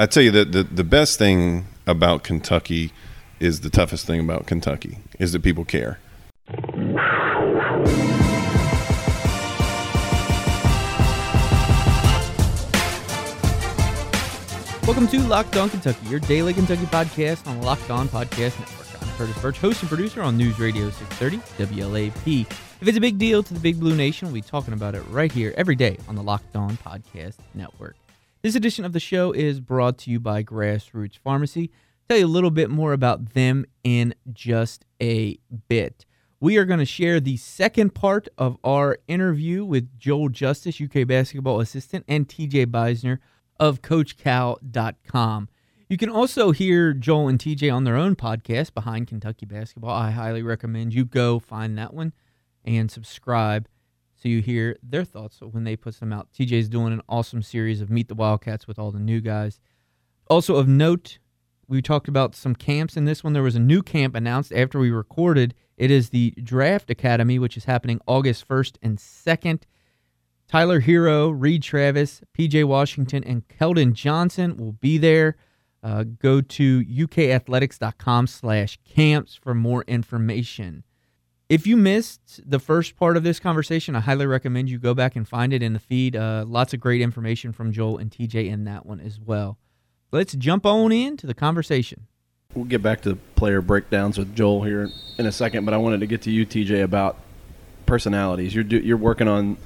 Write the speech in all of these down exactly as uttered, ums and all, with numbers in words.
I tell you that the, the best thing about Kentucky is the toughest thing about Kentucky is that people care. Welcome to Locked On Kentucky, your daily Kentucky podcast on Locked On Podcast Network. I'm Curtis Birch, host and producer on News Radio six thirty W L A P. If it's a big deal to the Big Blue Nation, we'll be talking about it right here every day on the Locked On Podcast Network. This edition of the show is brought to you by Grassroots Pharmacy. I'll tell you a little bit more about them in just a bit. We are going to share the second part of our interview with Joel Justice, U K basketball assistant, and T J Beisner of Coach Cal dot com. You can also hear Joel and T J on their own podcast, Behind Kentucky Basketball. I highly recommend you go find that one and subscribe so you hear their thoughts when they put them out. T J's doing an awesome series of Meet the Wildcats with all the new guys. Also of note, we talked about some camps in this one. There was a new camp announced after we recorded. It is the Draft Academy, which is happening August first and second. Tyler Hero, Reed Travis, P J Washington, and Keldon Johnson will be there. Uh, go to U K athletics dot com slash camps for more information. If you missed the first part of this conversation, I highly recommend you go back and find it in the feed. Uh, lots of great information from Joel and T J in that one as well. Let's jump on into the conversation. We'll get back to player breakdowns with Joel here in a second, but I wanted to get to you, T J, about personalities. You're do, you're working on,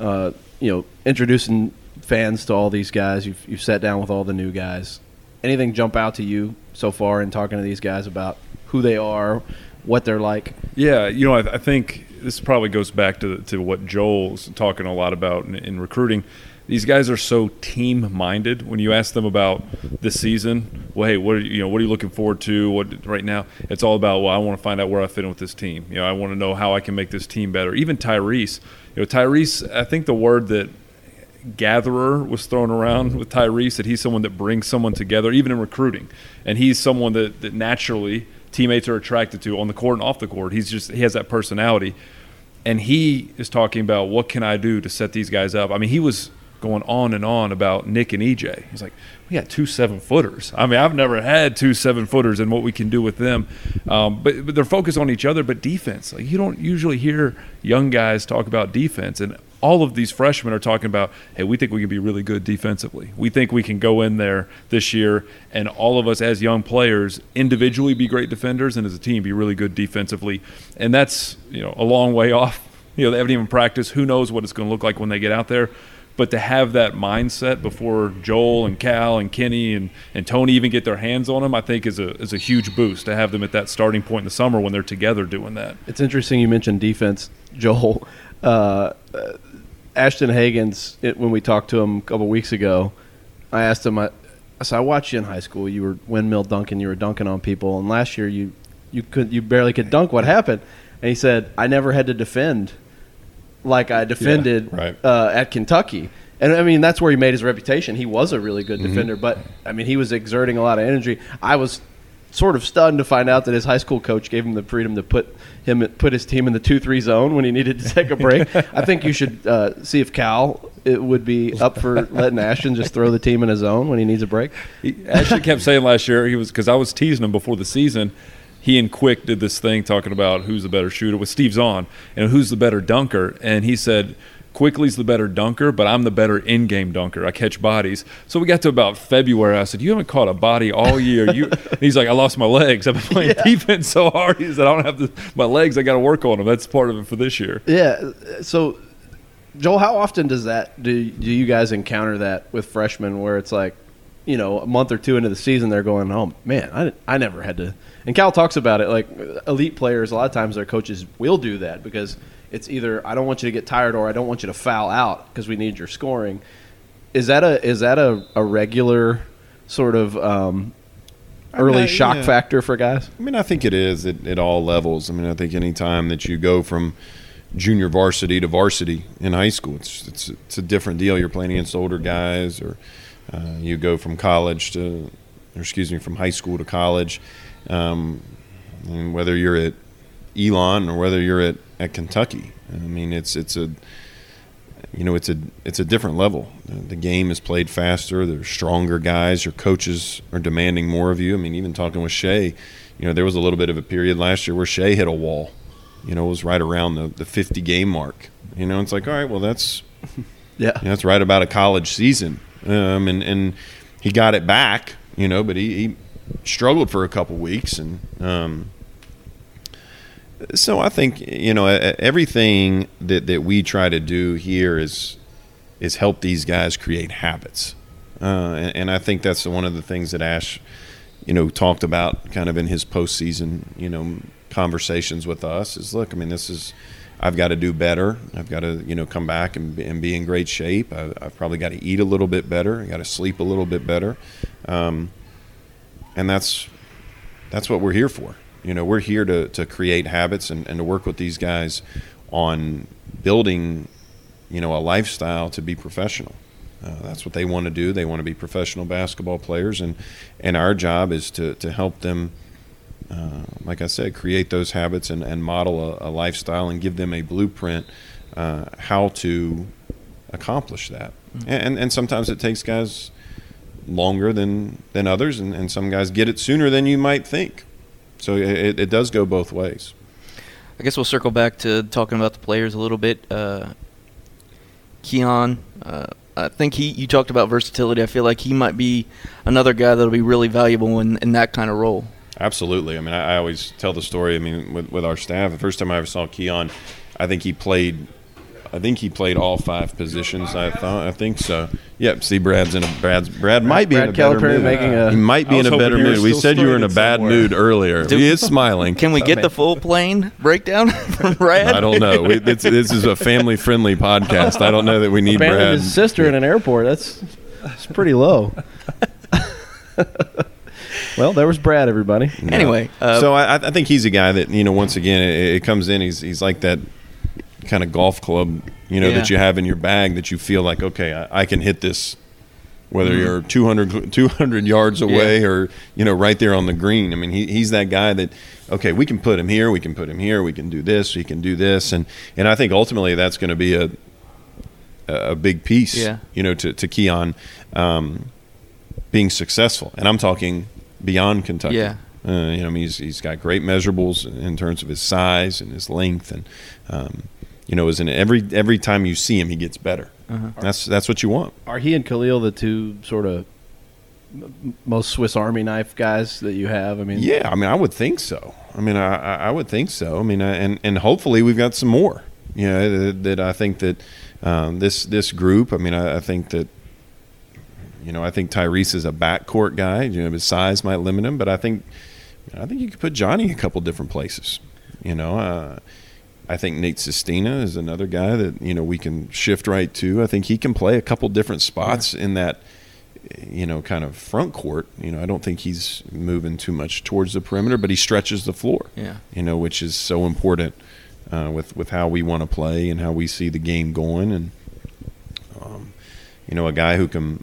uh, you know, introducing fans to all these guys. You've you've sat down with all the new guys. Anything jump out to you so far in talking to these guys about who they are, what they're like? Yeah, you know, I, I think this probably goes back to to what Joel's talking a lot about in, in recruiting. These guys are so team-minded. When you ask them about this season, well, hey, what are you, you know, what are you looking forward to? What right now? It's all about, well, I want to find out where I fit in with this team. You know, I want to know how I can make this team better. Even Tyrese, you know, Tyrese. I think the word that gatherer was thrown around with Tyrese, that he's someone that brings someone together, even in recruiting, and he's someone that that naturally teammates are attracted to on the court and off the court. He's just he has that personality, and he is talking about what can I do to set these guys up. I mean, he was going on and on about Nick and E J. He's like, we got two seven-footers. I mean, I've never had two seven-footers and what we can do with them. Um, but, but they're focused on each other, but defense. Like, you don't usually hear young guys talk about defense. And all of these freshmen are talking about, hey, we think we can be really good defensively. We think we can go in there this year and all of us as young players individually be great defenders and as a team be really good defensively. And that's, you know, a long way off. You know, they haven't even practiced. Who knows what it's going to look like when they get out there. But to have that mindset before Joel and Cal and Kenny and, and Tony even get their hands on them, I think is a is a huge boost to have them at that starting point in the summer when they're together doing that. It's interesting you mentioned defense, Joel. Uh, Ashton Hagans, it, when we talked to him a couple weeks ago, I asked him, I, I said, I watched you in high school. You were windmill dunking. You were dunking on people. And last year you, you, could, you barely could dunk. What happened? And he said, I never had to defend like I defended yeah, right. uh, at Kentucky. And, I mean, that's where he made his reputation. He was a really good mm-hmm. defender, but, I mean, he was exerting a lot of energy. I was sort of stunned to find out that his high school coach gave him the freedom to put him put his team in the two three zone when he needed to take a break. I think you should uh, see if Cal it would be up for letting Ashton just throw the team in his zone when he needs a break. He, Ashton kept saying last year, he was because I was teasing him before the season, he and Quick did this thing talking about who's the better shooter with Steve Zahn and who's the better dunker. And he said, Quickly's the better dunker, but I'm the better in-game dunker. I catch bodies. So we got to about February. I said, you haven't caught a body all year. You, and he's like, I lost my legs. I've been playing yeah. defense so hard. He said, I don't have the, my legs. I got to work on them. That's part of it for this year. Yeah. So, Joel, how often does that do, do you guys encounter that with freshmen where it's like, you know, a month or two into the season, they're going, oh, man, I, I never had to. And Cal talks about it, like elite players, a lot of times their coaches will do that because it's either I don't want you to get tired or I don't want you to foul out because we need your scoring. Is that a is that a, a regular sort of um, early I mean, shock yeah. factor for guys? I mean, I think it is at, at all levels. I mean, I think any time that you go from junior varsity to varsity in high school, it's it's, it's a different deal. You're playing against older guys or – Uh, you go from college to, or excuse me, from high school to college, um, and whether you're at Elon or whether you're at, at Kentucky. I mean, it's it's a you know, it's a it's a different level. The game is played faster. There's stronger guys. Your coaches are demanding more of you. I mean, even talking with Shea, you know, there was a little bit of a period last year where Shea hit a wall. You know, it was right around the, the fifty-game mark. You know, it's like, all right, well, that's yeah, you know, that's right about a college season. Um, and, and he got it back, you know, but he, he struggled for a couple weeks. And um, so I think, you know, everything that, that we try to do here is is help these guys create habits. Uh, and, and I think that's one of the things that Ash, you know, talked about kind of in his postseason, you know, conversations with us is, look, I mean, this is, I've got to do better. I've got to, you know, come back and, and be in great shape. I, I've probably got to eat a little bit better. I got to sleep a little bit better. Um, and that's, that's what we're here for. You know, we're here to, to create habits and, and to work with these guys on building, you know, a lifestyle to be professional. Uh, that's what they want to do. They want to be professional basketball players. And, and our job is to, to help them, Uh, like I said, create those habits and, and model a, a lifestyle and give them a blueprint uh, how to accomplish that. Mm-hmm. And and sometimes it takes guys longer than, than others, and, and some guys get it sooner than you might think. So it, it does go both ways. I guess we'll circle back to talking about the players a little bit. Uh, Keon, uh, I think he you talked about versatility. I feel like he might be another guy that will be really valuable in, in that kind of role. Absolutely. I mean, I, I always tell the story. I mean, with, with our staff, the first time I ever saw Keon, I think he played. I think he played all five positions. I thought. I think so. Yep. See, Brad's in a Brad's Brad might be Brad in a Calipari better mood. Making a, he might be in a better mood. We said you were in a bad somewhere. mood earlier. Dude, he is smiling. Can we get the full plane breakdown from Brad? I don't know. We, it's, this is a family-friendly podcast. I don't know that we need Brad. Abandoned his sister in an airport. That's that's pretty low. Well, there was Brad, everybody. No. Anyway. Uh, so I, I think he's a guy that, you know, once again, it, it comes in. He's he's like that kind of golf club, you know, yeah. that you have in your bag that you feel like, okay, I, I can hit this, whether mm-hmm. you're two hundred, two hundred yards away yeah. or, you know, right there on the green. I mean, he he's that guy that, okay, we can put him here, we can put him here, we can do this, we can do this. And, and I think ultimately that's going to be a a big piece, yeah. you know, to, to Keon um, being successful. And I'm talking – beyond Kentucky, yeah. uh, you know, I mean, he's he's got great measurables in terms of his size and his length, and um, you know, is in every every time you see him, he gets better. Uh-huh. That's that's what you want. Are he and Khalil the two sort of most Swiss Army knife guys that you have? I mean, yeah, I mean, I would think so. I mean, I I would think so. I mean, I, and and hopefully we've got some more. You know, that, that I think that um, this this group. I mean, I, I think that. You know, I think Tyrese is a backcourt guy. You know, his size might limit him, but I think, I think you could put Johnny in a couple different places. You know, uh, I think Nate Sestina is another guy that you know we can shift right to. I think he can play a couple different spots yeah. in that, you know, kind of front court. You know, I don't think he's moving too much towards the perimeter, but he stretches the floor. Yeah, you know, which is so important uh, with with how we want to play and how we see the game going, and um, you know, a guy who can.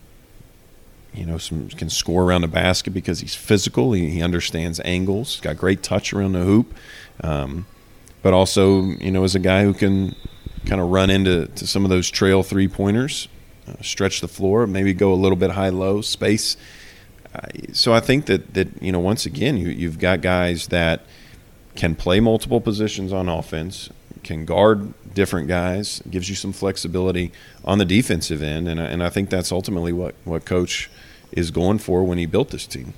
You know, some can score around the basket because he's physical. He, he understands angles. He's got great touch around the hoop, um, but also you know, as a guy who can kind of run into to some of those trail three pointers, uh, stretch the floor, maybe go a little bit high low space. Uh, so I think that that you know, once again, you, you've got guys that can play multiple positions on offense, can guard different guys, gives you some flexibility on the defensive end, and I, and I think that's ultimately what what Coach is going for when he built this team.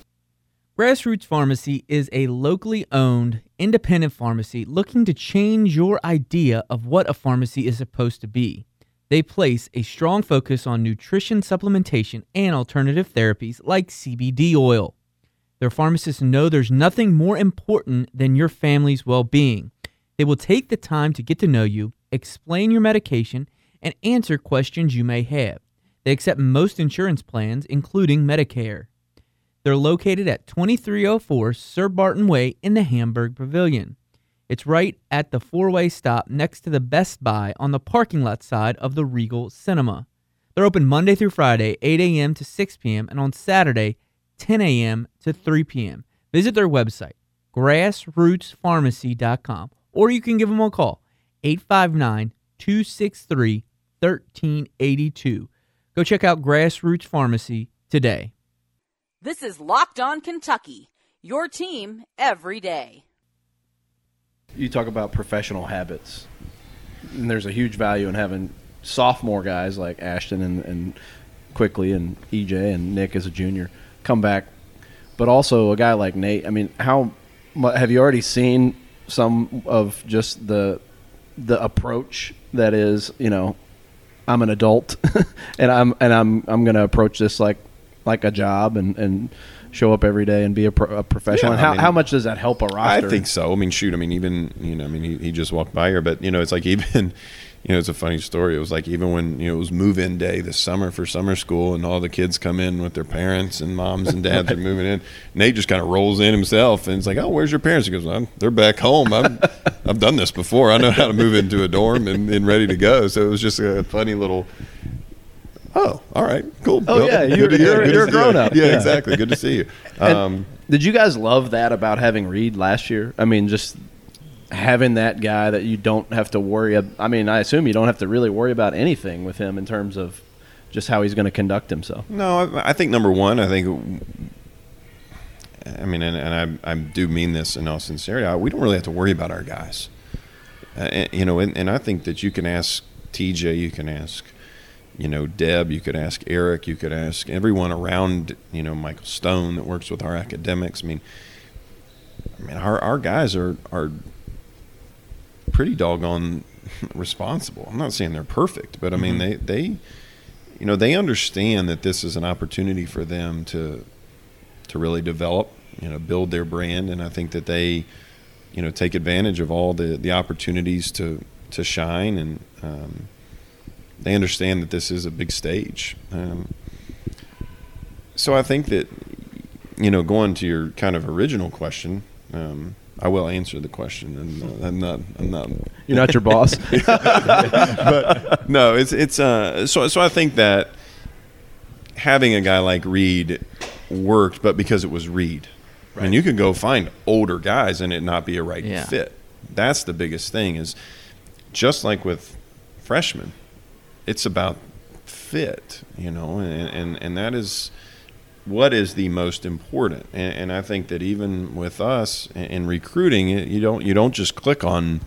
Grassroots Pharmacy is a locally owned, independent pharmacy looking to change your idea of what a pharmacy is supposed to be. They place a strong focus on nutrition supplementation and alternative therapies like C B D oil. Their pharmacists know there's nothing more important than your family's well-being. They will take the time to get to know you, explain your medication, and answer questions you may have. They accept most insurance plans, including Medicare. They're located at twenty-three oh four Sir Barton Way in the Hamburg Pavilion. It's right at the four-way stop next to the Best Buy on the parking lot side of the Regal Cinema. They're open Monday through Friday, eight a.m. to six p.m., and on Saturday, ten a.m. to three p.m. Visit their website, grassroots pharmacy dot com, or you can give them a call, eight five nine, two six three, thirteen eighty-two. Go check out Grassroots Pharmacy today. This is Locked On Kentucky, your team every day. You talk about professional habits, and there's a huge value in having sophomore guys like Ashton and, and Quickly and E J and Nick as a junior come back, but also a guy like Nate. I mean, how have you already seen some of just the the approach that is, you know, I'm an adult and I'm and I'm I'm going to approach this like like a job and and show up every day and be a, pro, a professional. Yeah, how, I mean, how much does that help a roster? I think so. I mean, shoot, I mean, even, you know, I mean, he, he just walked by here, but, you know, it's like even, you know, it's a funny story. It was like even when, you know, it was move-in day this summer for summer school and all the kids come in with their parents and moms and dads are moving in. Nate just kind of rolls in himself and it's like, oh, where's your parents? He goes, well, they're back home. I'm, I've done this before. I know how to move into a dorm and, and ready to go. So it was just a funny little – oh, all right, cool. Oh, well, yeah, you're, to, you're, yeah, you're a grown-up. You. Yeah, yeah, exactly. Good to see you. Um, did you guys love that about having Reed last year? I mean, just having that guy that you don't have to worry – I mean, I assume you don't have to really worry about anything with him in terms of just how he's going to conduct himself. No, I, I think, number one, I think – I mean, and, and I, I do mean this in all sincerity. I, we don't really have to worry about our guys. Uh, and, you know, and, and I think that you can ask T J, you can ask – you know, Deb, you could ask Eric, you could ask everyone around, you know, Michael Stone that works with our academics. I mean, I mean, our, our guys are, are pretty doggone responsible. I'm not saying they're perfect, but I mean, mm-hmm. they, they, you know, they understand that this is an opportunity for them to, to really develop, you know, build their brand. And I think that they, you know, take advantage of all the, the opportunities to, to shine and, um, they understand that this is a big stage. Um, so I think that, you know, going to your kind of original question, um, I will answer the question. And uh, I'm not, I'm not. You're not your boss. But no, it's, it's, uh, so, so I think that having a guy like Reed worked, but because it was Reed. Right. And you could go find older guys and it not be a right yeah. fit. That's the biggest thing is just like with freshmen. It's about fit, you know, and, and, and that is what is the most important. And, and I think that even with us in, in recruiting, you don't you don't just click on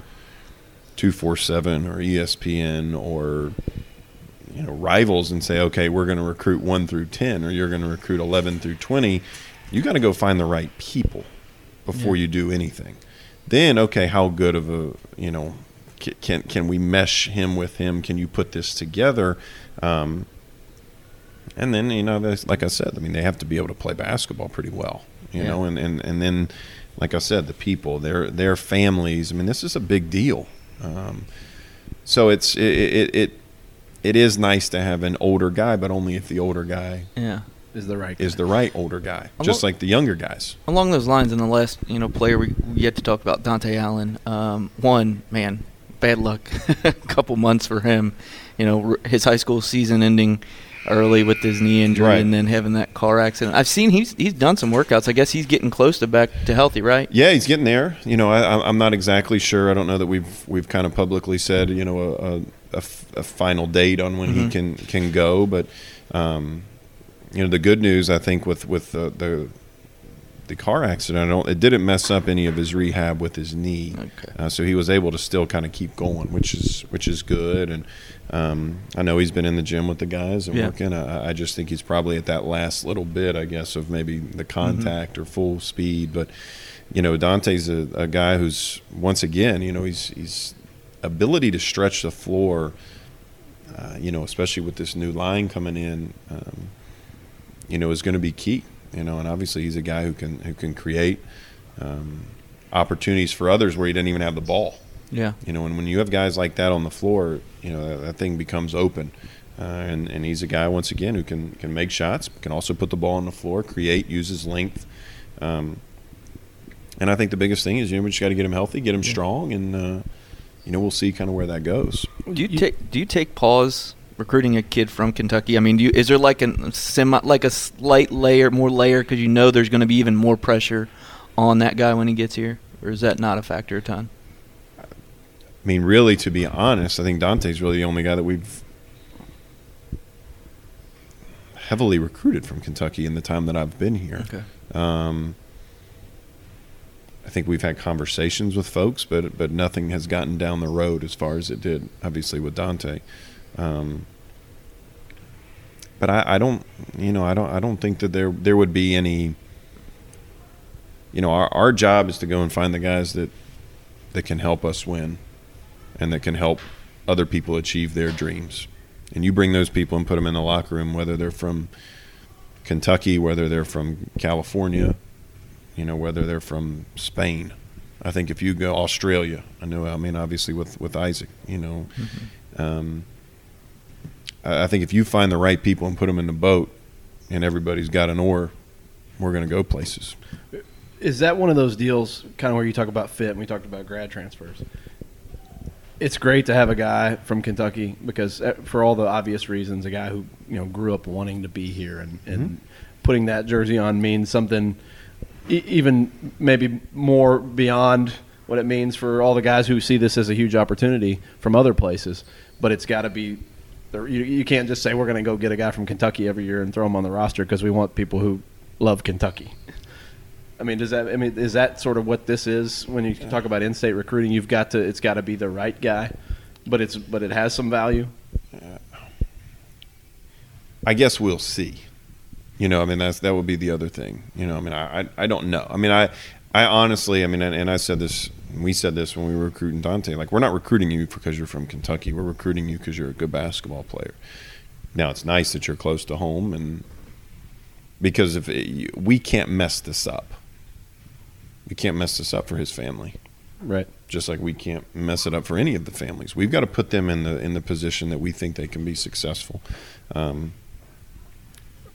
two forty-seven or E S P N or, you know, Rivals and say, okay, we're going to recruit one through ten or you're going to recruit eleven through twenty. You got to go find the right people before yeah. you do anything. Then, okay, how good of a, you know, Can can we mesh him with him? Can you put this together? Um, and then, you know, like I said, I mean, they have to be able to play basketball pretty well, you yeah. know. And, and, and then, like I said, the people, their their families. I mean, this is a big deal. Um, so it's it it, it it is nice to have an older guy, but only if the older guy yeah is the right guy. is the right older guy, along, just like the younger guys. Along those lines, in the last you know player we yet to talk about, Dante Allen. Um, one man. Bad luck a couple months for him. You know, his high school season ending early with his knee injury right. and then having that car accident. I've seen he's he's done some workouts. I guess he's getting close to back to healthy, right? Yeah, he's getting there. You know, I, I'm not exactly sure. I don't know that we've we've kind of publicly said, you know, a, a, a final date on when mm-hmm. he can, can go. But, um, you know, the good news, I think, with, with the, the – the car accident, I don't, it didn't mess up any of his rehab with his knee. Okay. Uh, so he was able to still kind of keep going, which is which is good. And um, I know he's been in the gym with the guys and yeah. working. I, I just think he's probably at that last little bit, I guess, of maybe the contact mm-hmm. or full speed. But, you know, Dante's a, a guy who's, once again, you know, he's, he's ability to stretch the floor, uh, you know, especially with this new line coming in, um, you know, is going to be key. You know, and obviously he's a guy who can who can create um, opportunities for others where he didn't even have the ball. Yeah. You know, and when you have guys like that on the floor, you know, that, that thing becomes open. Uh, and, and he's a guy, once again, who can, can make shots, can also put the ball on the floor, create, use his length. Um, and I think the biggest thing is, you know, we just got to get him healthy, get him yeah. strong, and, uh, you know, we'll see kind of where that goes. Do you, you take do you take pause – recruiting a kid from Kentucky? I mean, do you, is there like a semi, like a slight layer, more layer, because you know there's going to be even more pressure on that guy when he gets here, or is that not a factor a ton? I mean, really, to be honest, I think Dante's really the only guy that we've heavily recruited from Kentucky in the time that I've been here. Okay. Um, I think we've had conversations with folks, but but nothing has gotten down the road as far as it did, obviously, with Dante. Um, but I, I don't, you know, I don't, I don't think that there there would be any. You know, our our job is to go and find the guys that that can help us win, and that can help other people achieve their dreams. And you bring those people and put them in the locker room, whether they're from Kentucky, whether they're from California. You know, whether they're from Spain. I think if you go Australia, I know, I mean, obviously with, with Isaac, you know, mm-hmm. um, I think if you find the right people and put them in the boat and everybody's got an oar, we're going to go places. Is that one of those deals kind of where you talk about fit and we talked about grad transfers? It's great to have a guy from Kentucky because for all the obvious reasons, a guy who, you know, grew up wanting to be here and, and mm-hmm. putting that jersey on means something – even maybe more beyond what it means for all the guys who see this as a huge opportunity from other places. But it's got to be – you can't just say we're going to go get a guy from Kentucky every year and throw him on the roster because we want people who love Kentucky. I mean, does that? I mean, is that sort of what this is when you talk about in-state recruiting? You've got to – it's got to be the right guy, but it's but it has some value. I guess we'll see. You know, I mean, that's that would be the other thing. You know, I mean, I I, I don't know. I mean, I, I honestly, I mean, and, and I said this, we said this when we were recruiting Dante. Like, we're not recruiting you because you're from Kentucky. We're recruiting you because you're a good basketball player. Now, it's nice that you're close to home, and because if it, we can't mess this up, we can't mess this up for his family, right? Just like we can't mess it up for any of the families. We've got to put them in the in the position that we think they can be successful. Um,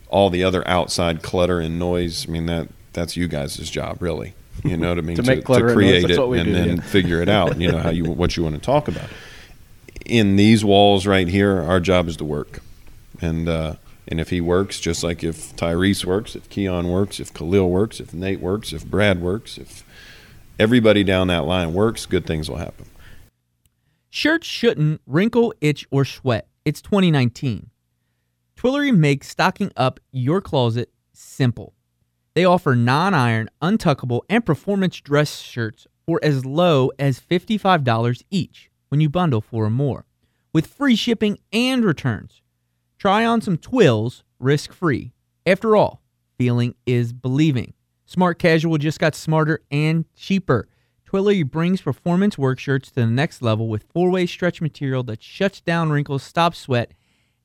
all the other outside clutter and noise, I mean, that that's you guys' job, really. You know what I mean? to, make to, to create noise, it and do, then yeah. figure it out, you know, how you what you want to talk about. In these walls right here, our job is to work. And uh, and if he works, just like if Tyrese works, if Keon works, if Khalil works, if Nate works, if Brad works, if everybody down that line works, good things will happen. Shirts shouldn't wrinkle, itch, or sweat. It's twenty nineteen. Twillory makes stocking up your closet simple. They offer non-iron, untuckable, and performance dress shirts for as low as fifty-five dollars each when you bundle four or more, with free shipping and returns. Try on some Twills risk-free. After all, feeling is believing. Smart Casual just got smarter and cheaper. Twillory brings performance work shirts to the next level with four-way stretch material that shuts down wrinkles, stops sweat,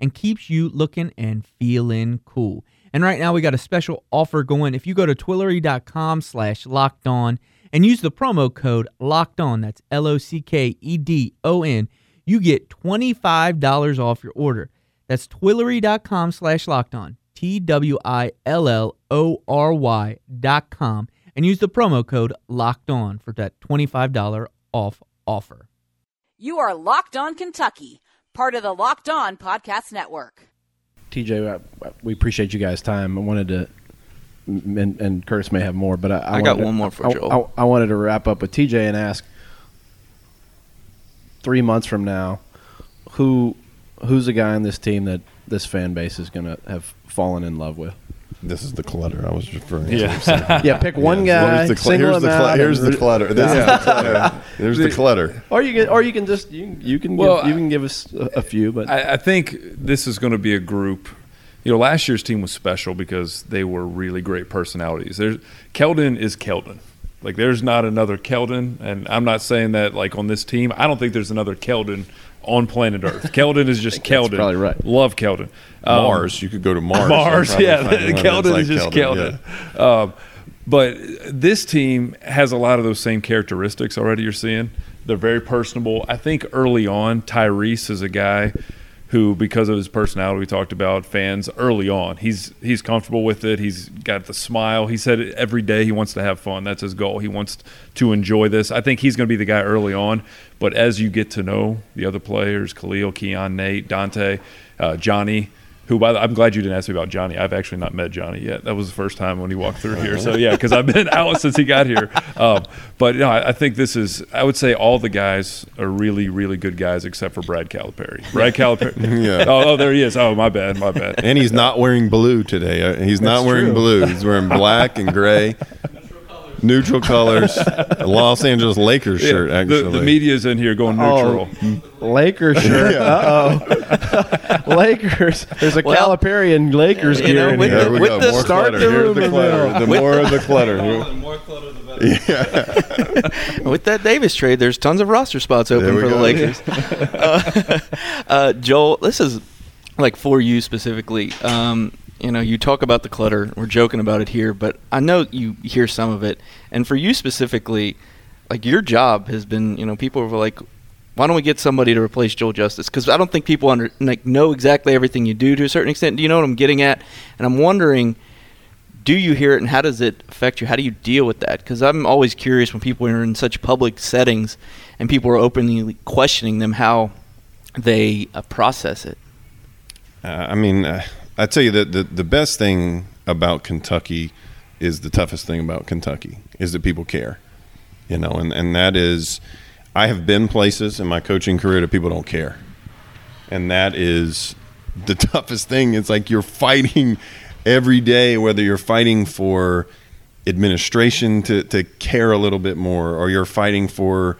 and keeps you looking and feeling cool. And right now we got a special offer going. If you go to Twillory.com slash locked on and use the promo code locked on, that's L O C K E D O N, you get twenty-five dollars off your order. That's Twillory.com slash locked on, T W I L L O R Y dot com, and use the promo code locked on for that twenty-five dollars off offer. You are Locked On Kentucky, part of the Locked On Podcast Network. T J, we appreciate you guys' time. I wanted to, and, and Curtis may have more, but I, I, I got one to, more for I, Joel. I, I wanted to wrap up with T J and ask, three months from now, who who's a guy on this team that this fan base is going to have fallen in love with? This is the clutter I was referring to. Yeah, yeah pick one yeah. guy, well, the cl- single here's, him the cl- out here's the clutter. This yeah. is the clutter. There's the clutter. Or you can, or you can just you, you can well, give, you can give us a, a few. But I, I think this is going to be a group. You know, last year's team was special because they were really great personalities. There's Keldon is Keldon. Like, there's not another Keldon, and I'm not saying that like on this team. I don't think there's another Keldon on planet Earth. Keldon is just Keldon. Probably right. Love Keldon. Um, Mars. You could go to Mars. Mars. Yeah. Keldon like is just Keldon. Keldon. Yeah. Um, but this team has a lot of those same characteristics already. You're seeing they're very personable. I think early on, Tyrese is a guy who, because of his personality, we talked about fans early on. He's he's comfortable with it. He's got the smile. He said every day he wants to have fun. That's his goal. He wants to enjoy this. I think he's going to be the guy early on. But as you get to know the other players, Khalil, Keon, Nate, Dante, uh, Johnny, who, by the, I'm glad you didn't ask me about Johnny. I've actually not met Johnny yet. That was the first time when he walked through here. So, yeah, because I've been out since he got here. Um, but, you know, I, I think this is – I would say all the guys are really, really good guys except for Brad Calipari. Brad Calipari. yeah. oh, oh, there he is. Oh, my bad, my bad. And he's not wearing blue today. He's not That's wearing true. blue. He's wearing black and gray. Neutral colors. Los Angeles Lakers yeah, shirt, actually. The, the media's in here going neutral. Oh, Lakers shirt. Uh-oh. Lakers. There's a well, Calipari and Lakers gear know, in here. The, with go. the more start the, room the, clutter. the more of the clutter. The more clutter, the better. Yeah. With that Davis trade, there's tons of roster spots open for go. the Lakers. uh, uh, Joel, this is like for you specifically. Um You know, you talk about the clutter. We're joking about it here, but I know you hear some of it. And for you specifically, like your job has been, you know, people were like, why don't we get somebody to replace Joel Justice? Because I don't think people under, like know exactly everything you do to a certain extent. Do you know what I'm getting at? And I'm wondering, do you hear it and how does it affect you? How do you deal with that? Because I'm always curious when people are in such public settings and people are openly questioning them how they uh, process it. Uh, I mean uh – I tell you that the, the best thing about Kentucky is the toughest thing about Kentucky is that people care, you know, and, and that is, I have been places in my coaching career that people don't care. And that is the toughest thing. It's like you're fighting every day, whether you're fighting for administration to, to care a little bit more, or you're fighting for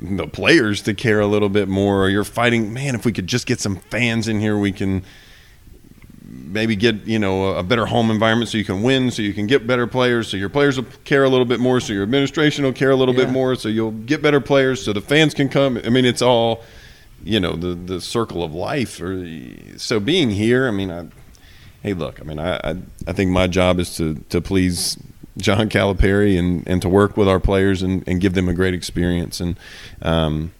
the players to care a little bit more, or you're fighting, man, if we could just get some fans in here, we can – maybe get, you know, a better home environment so you can win, so you can get better players, so your players will care a little bit more, so your administration will care a little yeah. bit more, so you'll get better players so the fans can come. I mean, it's all, you know, the the circle of life. Or the, so being here, I mean, I, hey, look, I mean, I, I I think my job is to to please John Calipari and, and to work with our players and, and give them a great experience. And, um,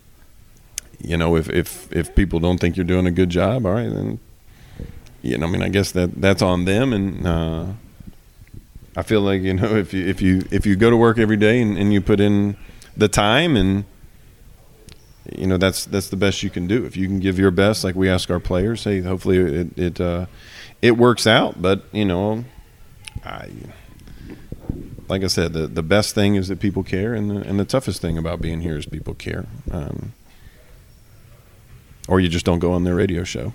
you know, if, if, if people don't think you're doing a good job, all right, then, you know, I mean, I guess that that's on them, and uh, I feel like, you know, if you if you if you go to work every day and, and you put in the time, and you know that's that's the best you can do. If you can give your best, like we ask our players, hey, hopefully it it uh, it works out. But you know, I like I said, the the best thing is that people care, and the and the toughest thing about being here is people care, um, or you just don't go on their radio show.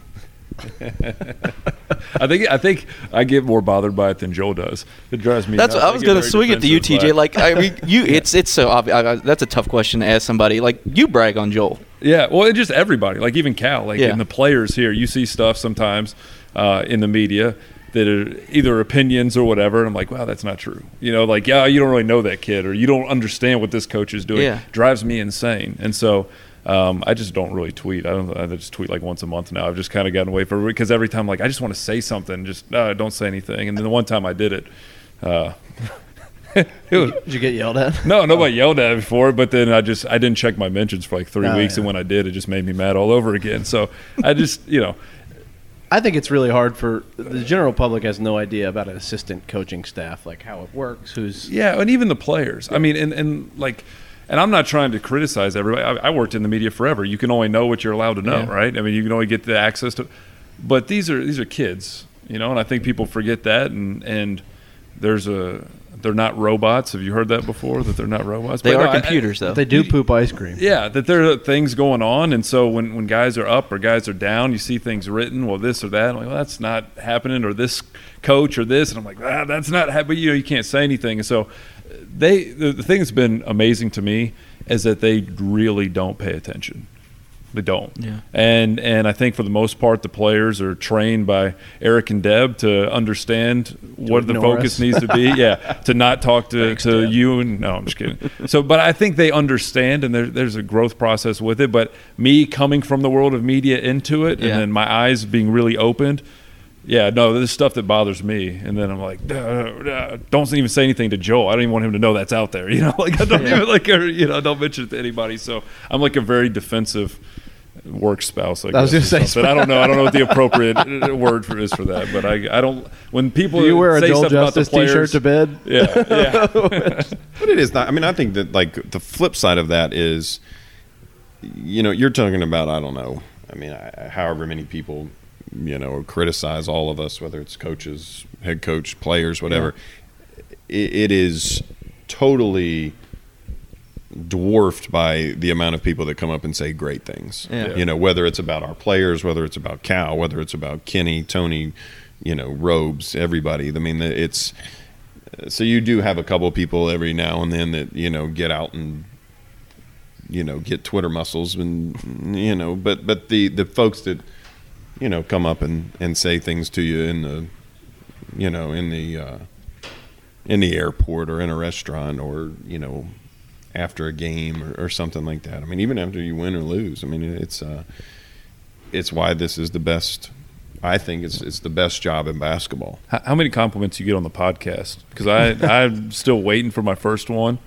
I think I think I get more bothered by it than Joel does. It drives me. That's nuts. I was going to swing it to you, T J. Like I mean, you, yeah. it's it's so obvious. I, I, that's a tough question to ask somebody. Like you brag on Joel. Yeah, well, it just everybody. Like even Cal. Like yeah. in the players here, you see stuff sometimes uh, in the media that are either opinions or whatever, and I'm like, wow, that's not true. You know, like yeah, you don't really know that kid, or you don't understand what this coach is doing. Yeah. Drives me insane, and so. Um, I just don't really tweet. I don't. I just tweet like once a month now. I've just kind of gotten away from it because every time, like, I just want to say something. Just uh, don't say anything. And then the one time I did it, uh, it was, did you get yelled at? No, nobody oh. yelled at me before. But then I just I didn't check my mentions for like three oh, weeks, yeah. and when I did, it just made me mad all over again. So I just you know. I think it's really hard for the general public has no idea about an assistant coaching staff, like how it works, who's yeah, and even the players. Yeah. I mean, and and like. And I'm not trying to criticize everybody. I, I worked in the media forever. You can only know what you're allowed to know, yeah. right? I mean, you can only get the access to. But these are these are kids, you know. And I think people forget that. And, and there's a they're not robots. Have you heard that before? That they're not robots. They but are no, computers, I, I, though. They do poop ice cream. Yeah, that there are things going on. And so when, when guys are up or guys are down, you see things written. Well, this or that. I'm like, well, that's not happening. Or this coach or this. And I'm like, ah, that's not happening. You know, you can't say anything. And so. They the, the thing that's been amazing to me is that they really don't pay attention. They don't. Yeah. And and I think for the most part the players are trained by Eric and Deb to understand what the focus us. needs to be. yeah. To not talk to, Thanks, to you and no, I'm just kidding. So but I think they understand and there, there's a growth process with it. But me coming from the world of media into it yeah. and then my eyes being really opened. Yeah, no, there's stuff that bothers me, and then I'm like, duh, duh, don't even say anything to Joel. I don't even want him to know that's out there. You know, like I don't yeah. even like, or, you know, don't mention it to anybody. So I'm like a very defensive work spouse. I, I was going to say, sp- I don't know, I don't know what the appropriate word for is for that, but I, I don't. When people Do you wear say a Joel Justice t-shirt to bed, yeah, yeah. But it is not. I mean, I think that like the flip side of that is, you know, you're talking about I don't know. I mean, I, however many people. you know, criticize all of us, whether it's coaches, head coach, players, whatever. Yeah. It, it is totally dwarfed by the amount of people that come up and say great things. Yeah. Yeah. You know, whether it's about our players, whether it's about Cal, whether it's about Kenny, Tony, you know, Robes, everybody. I mean, it's – so you do have a couple of people every now and then that, you know, get out and – you know, get Twitter muscles and, you know, but, but the, the folks that, you know, come up and, and say things to you in the, you know, in the, uh, in the airport or in a restaurant or, you know, after a game or, or something like that. I mean, even after you win or lose, I mean, it's, uh, it's why this is the best, I think it's, it's the best job in basketball. How, how many compliments you get on the podcast? Because I, I'm still waiting for my first one.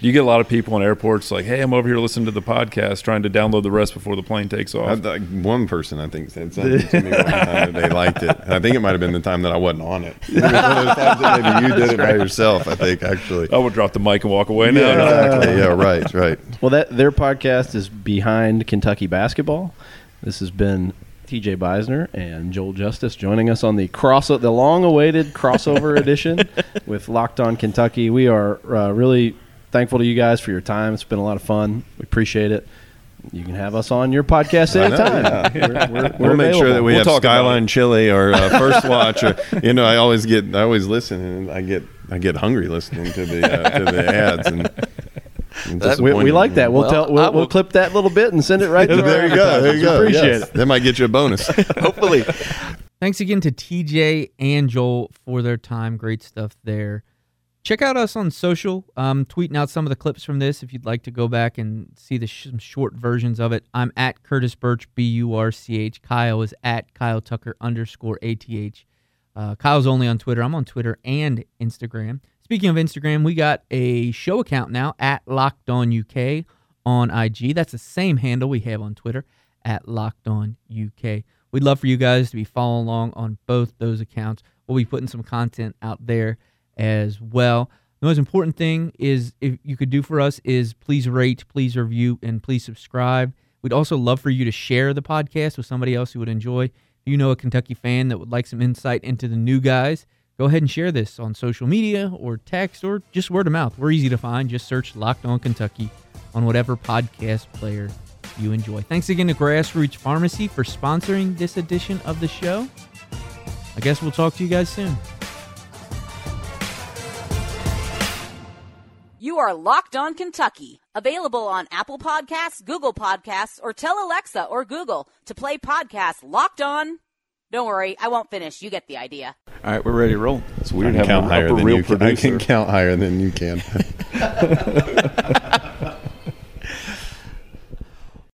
You get a lot of people in airports like, hey, I'm over here listening to the podcast, trying to download the rest before the plane takes off. I, one person, I think, said something to me one time that they liked it. I think it might have been the time that I wasn't on it. It was one of those times that maybe you did it by yourself, I think, actually. I would drop the mic and walk away now. Yeah, exactly. Yeah, right, right. Well, that their podcast is Behind Kentucky Basketball. This has been T J Beisner and Joel Justice joining us on the cross the long-awaited crossover edition with Locked On Kentucky. We are uh, really – thankful to you guys for your time. It's been a lot of fun. We appreciate it. You can have us on your podcast anytime. Yeah. We're, we're, we're we'll make sure that we we'll have Skyline Chili or uh, First Watch. Or, you know, I always get, I always listen, and I get, I get hungry listening to the uh, to the ads. And, and that, we, we like that. We'll well, tell, we'll, we'll clip that little bit and send it right. To there you go. There you go. Appreciate yes. it. That might get you a bonus. Hopefully. Thanks again to T J and Joel for their time. Great stuff there. Check out us on social, um, tweeting out some of the clips from this if you'd like to go back and see the sh- some short versions of it. I'm at Curtis Birch, B U R C H. Kyle is at Kyle Tucker underscore A T H. Uh, Kyle's only on Twitter. I'm on Twitter and Instagram. Speaking of Instagram, we got a show account now, at Locked On U K on I G. That's the same handle we have on Twitter, at Locked On U K. We'd love for you guys to be following along on both those accounts. We'll be putting some content out there as well. The most important thing is if you could do for us is please rate, please review, and please subscribe. We'd also love for you to share the podcast with somebody else who would enjoy. If you know a Kentucky fan that would like some insight into the new guys, go ahead and share this on social media or text or just word of mouth. We're easy to find. Just search Locked On Kentucky on whatever podcast player you enjoy. Thanks again to Grassroots Pharmacy for sponsoring this edition of the show. I guess we'll talk to you guys soon. You are Locked On Kentucky, available on Apple Podcasts, Google Podcasts, or tell Alexa or Google to play podcasts Locked On. Don't worry, I won't finish. You get the idea. All right, we're ready to roll. It's weird. I can count higher than you can. I can count higher than you can.